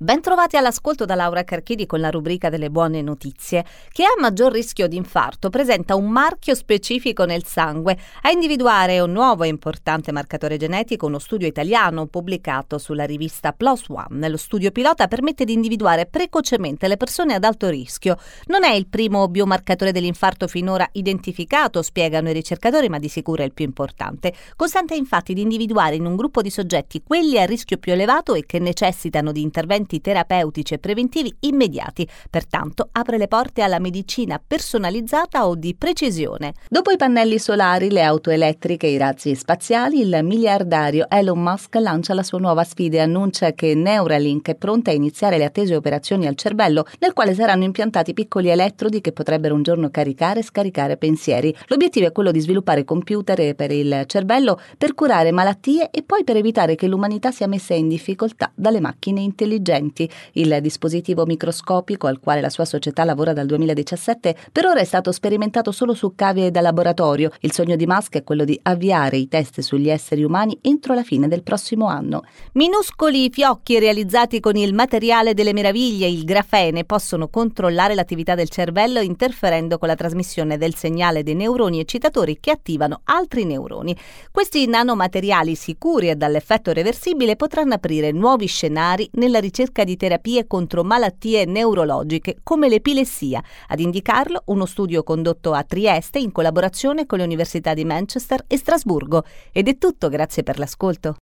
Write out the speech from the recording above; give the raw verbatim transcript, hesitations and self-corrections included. Bentrovati all'ascolto da Laura Carchidi con la rubrica delle buone notizie. Chi ha maggior rischio di infarto presenta un marchio specifico nel sangue. A individuare un nuovo e importante marcatore genetico uno studio italiano pubblicato sulla rivista PLOS One. Lo studio pilota permette di individuare precocemente le persone ad alto rischio. Non è il primo biomarcatore dell'infarto finora identificato, spiegano i ricercatori, ma di sicuro è il più importante. Consente infatti di individuare in un gruppo di soggetti quelli a rischio più elevato e che necessitano di interventi terapeutici e preventivi immediati, pertanto apre le porte alla medicina personalizzata o di precisione. Dopo i pannelli solari, le auto elettriche e i razzi spaziali, il miliardario Elon Musk lancia la sua nuova sfida e annuncia che Neuralink è pronta a iniziare le attese operazioni al cervello, nel quale saranno impiantati piccoli elettrodi che potrebbero un giorno caricare e scaricare pensieri. L'obiettivo è quello di sviluppare computer per il cervello per curare malattie e poi per evitare che l'umanità sia messa in difficoltà dalle macchine intelligenti. Il dispositivo microscopico, al quale la sua società lavora dal duemiladiciassette, per ora è stato sperimentato solo su cavie da laboratorio. Il sogno di Musk è quello di avviare i test sugli esseri umani entro la fine del prossimo anno. Minuscoli fiocchi realizzati con il materiale delle meraviglie, il grafene, possono controllare l'attività del cervello interferendo con la trasmissione del segnale dei neuroni eccitatori che attivano altri neuroni. Questi nanomateriali sicuri e dall'effetto reversibile potranno aprire nuovi scenari nella ricerca di terapie contro malattie neurologiche come l'epilessia. Ad indicarlo uno studio condotto a Trieste in collaborazione con le università di Manchester e Strasburgo. Ed è tutto, grazie per l'ascolto.